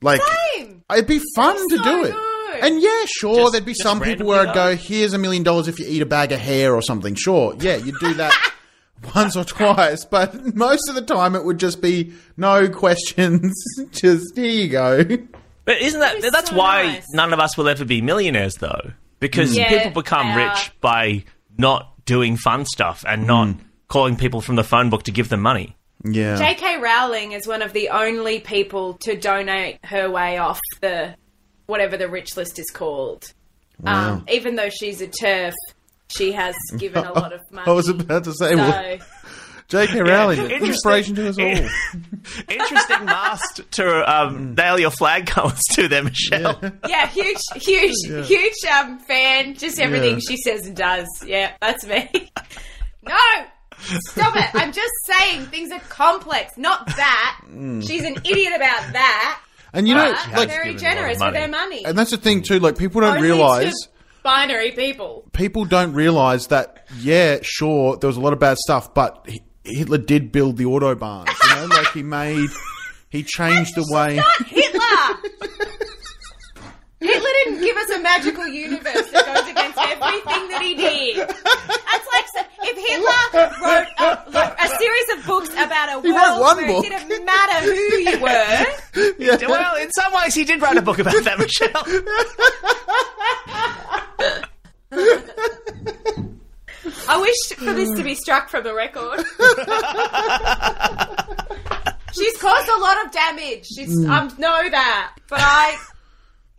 Like, same. It'd be fun to do it. And yeah, sure, there'd be some people where I'd go, here's $1 million if you eat a bag of hair or something. Sure, yeah, you'd do that once or twice. But most of the time it would just be no questions. Just, here you go. But isn't that's so why none of us will ever be millionaires, though. Because people become rich by not doing fun stuff and not calling people from the phone book to give them money. Yeah. J.K. Rowling is one of the only people to donate her way off the... whatever the rich list is called. Wow. Even though she's a TERF, she has given a lot of money. I was about to say, so... well, J.K. Rowling, inspiration to us all. Interesting mast to nail your flag colours to there, Michelle. Yeah, huge fan. Just everything she says and does. Yeah, that's me. No! Stop it. I'm just saying things are complex. Not that. She's an idiot about that. And you know, like, they're very generous with their money. And that's the thing too, like people don't realize binary people. People don't realize that sure, there was a lot of bad stuff, but Hitler did build the autobahns, you know? Like he changed the way. Not Hitler. Hitler didn't give us a magical universe that goes against everything that he did. That's like if Hitler wrote a series of books about a world where it didn't matter who you were. Yeah. Well, in some ways he did write a book about that, Michelle. I wish for this to be struck from the record. She's caused a lot of damage. I know that, but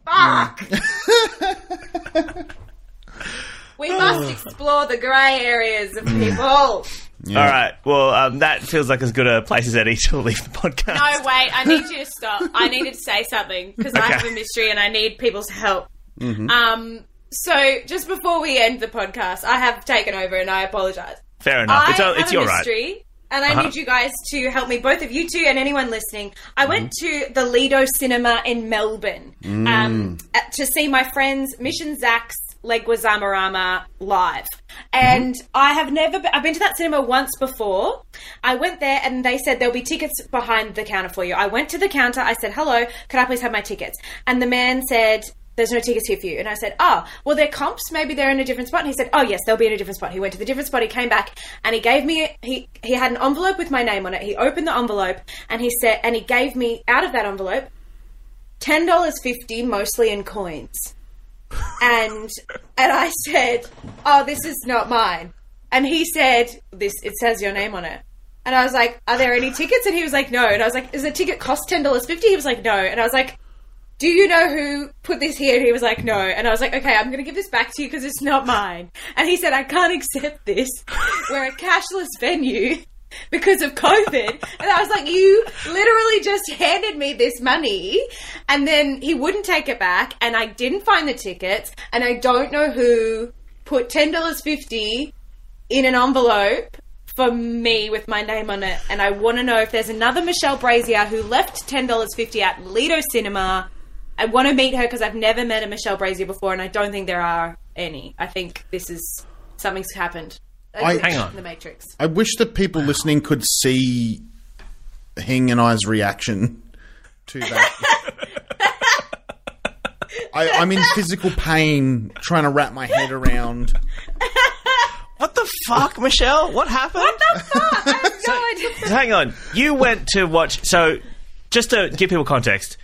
fuck! We must explore the grey areas of people. Yeah. All right. Well, that feels like as good a place as any to leave the podcast. No, wait. I need you to stop. I needed to say something because I have a mystery and I need people's help. Mm-hmm. So just before we end the podcast, I have taken over and I apologise. Fair enough. It's your mystery. Right. And I need you guys to help me, both of you two and anyone listening. I went to the Lido Cinema in Melbourne to see my friends Mish and Zach's Leguizamarama live. And I have never been, I've been to that cinema once before. I went there and they said there'll be tickets behind the counter for you. I went to the counter. I said, hello, could I please have my tickets? And the man said... there's no tickets here for you. And I said, oh, well, they're comps. Maybe they're in a different spot. And he said, oh, yes, they'll be in a different spot. He went to the different spot. He came back and he gave me – he had an envelope with my name on it. He opened the envelope and he said – and he gave me, out of that envelope, $10.50 mostly in coins. And I said, oh, this is not mine. And he said, this – it says your name on it. And I was like, are there any tickets? And he was like, no. And I was like, does the ticket cost $10.50? He was like, no. And I was like, do you know who put this here? And he was like, no. And I was like, okay, I'm going to give this back to you because it's not mine. And he said, I can't accept this. We're a cashless venue because of COVID. And I was like, you literally just handed me this money. And then he wouldn't take it back. And I didn't find the tickets. And I don't know who put $10.50 in an envelope for me with my name on it. And I want to know if there's another Michelle Brazier who left $10.50 at Lido Cinema. I want to meet her because I've never met a Michelle Brazier before and I don't think there are any. I think this is... something's happened. Hang on. The Matrix. I wish that people listening could see Hing and I's reaction to that. I'm in physical pain trying to wrap my head around... what the fuck, Michelle? What happened? What the fuck? I have no idea. Hang on. You went to watch... so, just to give people context...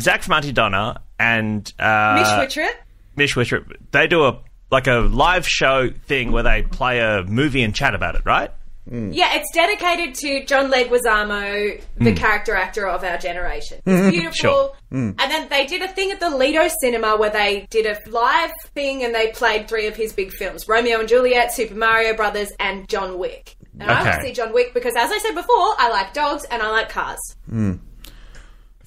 Zach from Auntie Donna and Mish Whitcher, they do a live show thing where they play a movie and chat about it, right? Mm. Yeah, it's dedicated to John Leguizamo, the character actor of our generation. It's beautiful. Sure. And then they did a thing at the Lido Cinema where they did a live thing and they played three of his big films, Romeo and Juliet, Super Mario Brothers, and John Wick. And I want to see John Wick because, as I said before, I like dogs and I like cars.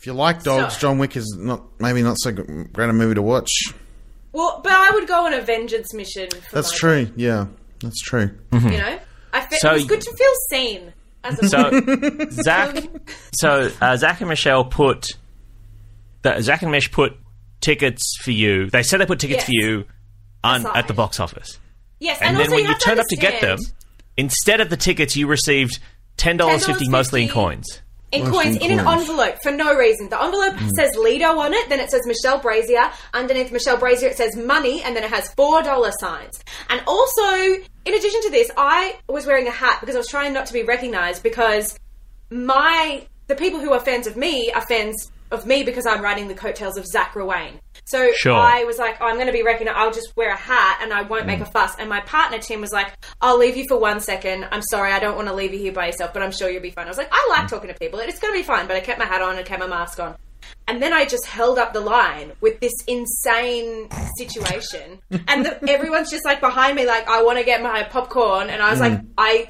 If you like dogs, John Wick is maybe not so great a movie to watch. Well, but I would go on a vengeance mission. That's true. Dog. Yeah, that's true. Mm-hmm. You know, it was good to feel seen. Zach and Michelle Zach and Mish put tickets for you. They said they put tickets for you at the box office. Yes, and then also when you turned up to get them, instead of the tickets, you received $10.50 mostly in coins. In an envelope for no reason. The envelope says Lido on it, then it says Michelle Brazier. Underneath Michelle Brazier, it says money, and then it has $4 signs. And also, in addition to this, I was wearing a hat because I was trying not to be recognised, because the people who are fans of me are fans of me because I'm riding the coattails of Zach Ruane. So I was like, I'm going to be recognised. I'll just wear a hat and I won't make a fuss. And my partner, Tim, was like, I'll leave you for 1 second. I'm sorry, I don't want to leave you here by yourself, but I'm sure you'll be fine. I was like, I like talking to people. It's going to be fine. But I kept my hat on and kept my mask on. And then I just held up the line with this insane situation. And everyone's just like behind me, like, I want to get my popcorn. And I was like, I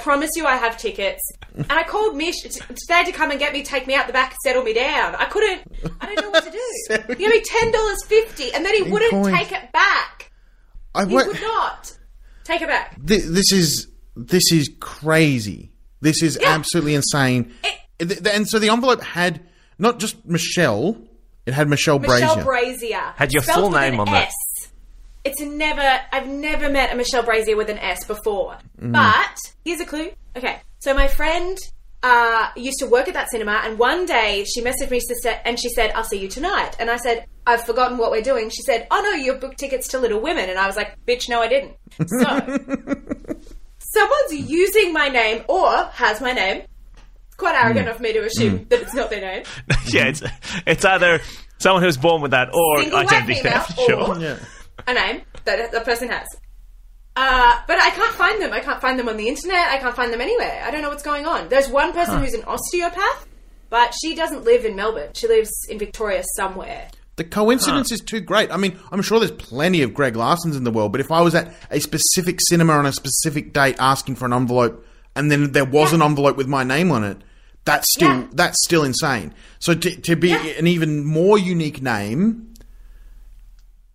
promise you I have tickets. And I called Mish. They had to come and get me, take me out the back, settle me down. I don't know what to do. He gave me $10.50 and then he wouldn't take it back. He would not take it back. This is crazy. This is absolutely insane. And so the envelope had not just Michelle, it had Michelle Brazier. Michelle Brazier. Had your full name on that. I've never met a Michelle Brazier with an S before. But here's a clue. Okay, so my friend used to work at that cinema, and one day she messaged me and she said, I'll see you tonight. And I said, I've forgotten what we're doing. She said, oh no, you booked tickets to Little Women. And I was like, bitch, no I didn't. So someone's using my name or has my name. It's quite arrogant of me to assume that it's not their name. Yeah, it's either someone who's born with that or identity theft. Sure. Yeah. A name that the person has. But I can't find them. I can't find them on the internet. I can't find them anywhere. I don't know what's going on. There's one person who's an osteopath, but she doesn't live in Melbourne. She lives in Victoria somewhere. The coincidence is too great. I mean, I'm sure there's plenty of Greg Larsons in the world, but if I was at a specific cinema on a specific date asking for an envelope and then there was an envelope with my name on it, that's still insane. So to be an even more unique name...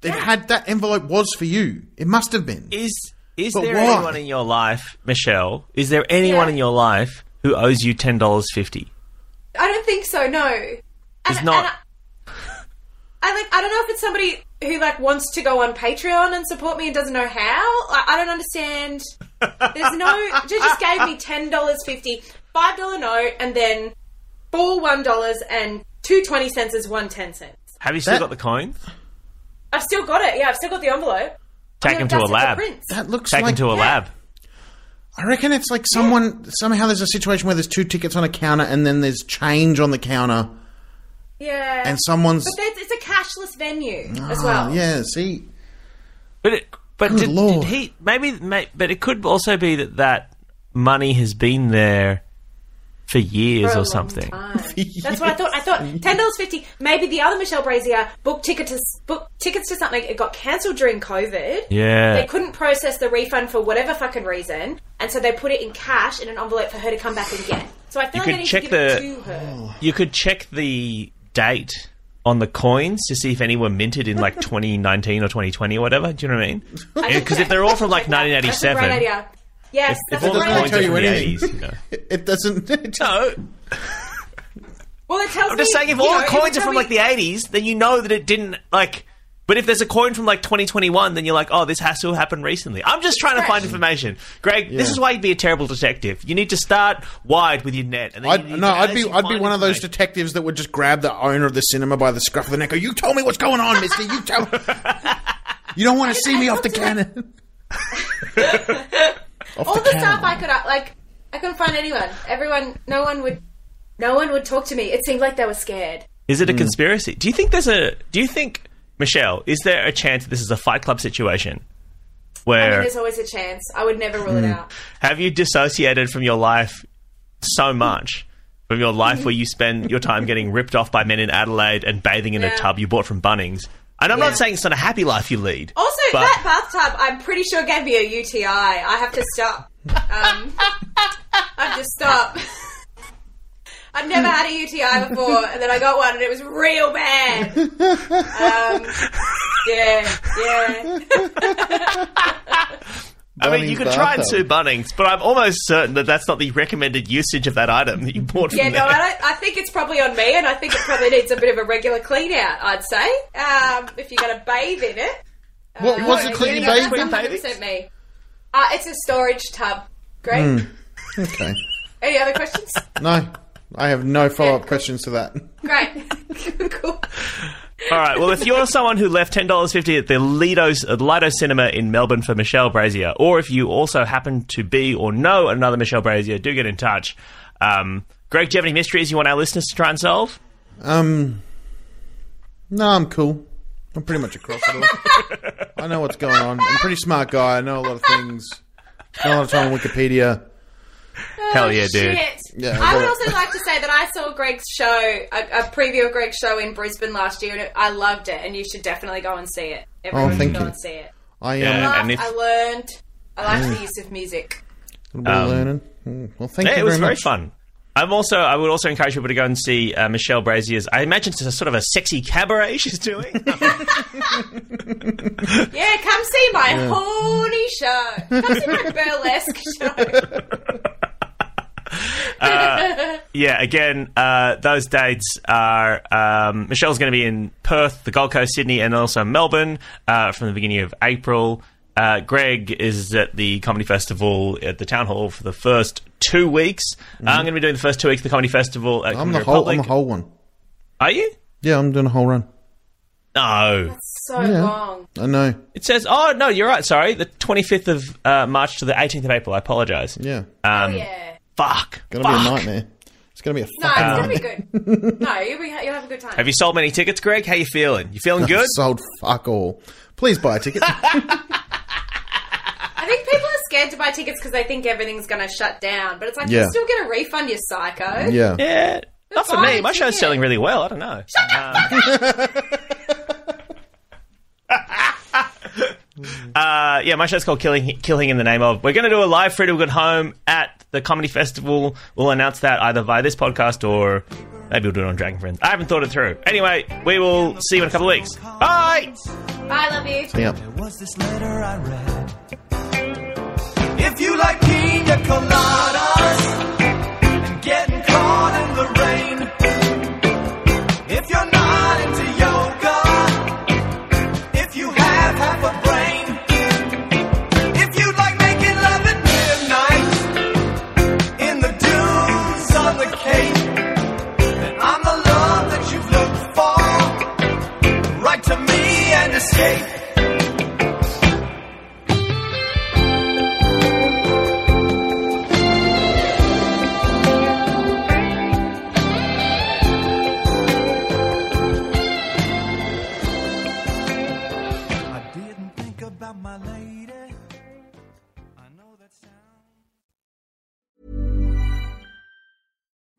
It had that envelope was for you. It must have been. Is there anyone in your life, Michelle? Is there anyone in your life who owes you $10.50? I don't think so. No, it's not. I don't know if it's somebody who wants to go on Patreon and support me and doesn't know how. I don't understand. There's no. You just gave me $10.50, $5 note, and then $4 $1 and 2 20 cents is 1 10 cents. Have you still got the coins? I've still got it. Yeah, I've still got the envelope. Take him to a lab. That looks like... Take him to a lab. I reckon it's like someone... Somehow there's a situation where there's 2 tickets on a counter and then there's change on the counter. Yeah. And someone's... But it's a cashless venue as well. Yeah, see. But did he... Maybe... But it could also be that money has been there... For years or something. Yes. That's what I thought. I thought $10.50. Maybe the other Michelle Brazier booked tickets to something. It got cancelled during COVID. Yeah. They couldn't process the refund for whatever fucking reason. And so they put it in cash in an envelope for her to come back and get. So I feel like I need to give it to her. You could check the date on the coins to see if any were minted in 2019 or 2020 or whatever. Do you know what I mean? Because if they're all from 1987... That's a great idea. Yes, that's all the tell you anything. No. It doesn't. No. Well, it tells me. I'm just saying, if all the coins are from the 80s, then you know that it didn't But if there's a coin from 2021, then you're like, oh, this has to have happened recently. I'm just trying to find information, Greg. Yeah. This is why you'd be a terrible detective. You need to start wide with your net. And then I'd be one of those detectives that would just grab the owner of the cinema by the scruff of the neck. Go, you tell me what's going on, Mister. You tell. You don't want to see me off the cannon. All the stuff I could I couldn't find anyone. No one would talk to me. It seemed like they were scared. Is it a conspiracy? Do you think Michelle, is there a chance that this is a Fight Club situation? Where there's always a chance. I would never rule it out. Have you dissociated from your life so much? From your life where you spend your time getting ripped off by men in Adelaide and bathing in a tub you bought from Bunnings? And I'm not saying it's not a happy life you lead. Also, that bathtub, I'm pretty sure gave me a UTI. I have to stop. I have to stop. I've never had a UTI before, and then I got one, and it was real bad. I mean, you could try and sue Bunnings, but I'm almost certain that that's not the recommended usage of that item that you bought from there. I think it's probably on me, and I think it probably needs a bit of a regular clean-out, I'd say, if you're going to bathe in it. What was it, clean bathing? That's 100% me. It's a storage tub. Great. Okay. Any other questions? No. I have no follow-up questions to that. Great. Cool. All right. Well, if you're someone who left $10.50 at the Lido Cinema in Melbourne for Michelle Brazier, or if you also happen to be or know another Michelle Brazier, do get in touch. Greg, do you have any mysteries you want our listeners to try and solve? No, I'm cool. I'm pretty much across it all. I know what's going on. I'm a pretty smart guy. I know a lot of things. Spend a lot of time on Wikipedia. Hell yeah, dude. Yeah, I would also like to say that I saw Greg's show, a preview of Greg's show in Brisbane last year, and I loved it, and you should definitely go and see it. Everyone should go and see it. I learned. I liked the use of music. Learning. Well, thank you very much. It was very fun. I would also encourage people to go and see Michelle Brazier's. I imagine it's a sort of a sexy cabaret she's doing. Come see my horny show. Come see my burlesque show. Those dates are Michelle's going to be in Perth, the Gold Coast, Sydney, and also Melbourne from the beginning of April. Greg is at the Comedy Festival at the Town Hall for the first 2 weeks. I'm going to be doing the first 2 weeks of the Comedy Festival at Comedy Republic. I'm the whole one. Are you? Yeah, I'm doing a whole run. No. That's so long. I know. It says, oh, no, you're right, sorry. The 25th of March to the 18th of April. I apologise. Yeah. Fuck. Going to be a nightmare. It's going to be a fucking nightmare. No, it's going to be good. No, you'll have a good time. Have you sold many tickets, Greg? How you feeling? You feeling good? I've sold fuck all. Please buy a ticket. I think people are scared to buy tickets because they think everything's going to shut down. But it's like, you're still going to refund your psycho. Yeah. Yeah. Not for me. My show's selling really well. I don't know. Shut the fuck up! My show's called Kill Hing in the Name of. We're going to do a live Free to a Good Home at the Comedy Festival. We'll announce that either via this podcast or maybe we'll do it on Dragon Friends. I haven't thought it through. Anyway, we will see you in a couple of weeks. Bye! Bye, love you. See ya. There was this letter I read. If you like pina coladas and getting caught in the rain, if you're not into yoga, if you have half a brain, if you like making love at midnight in the dunes on the Cape, then I'm the love that you've looked for. Write to me and escape.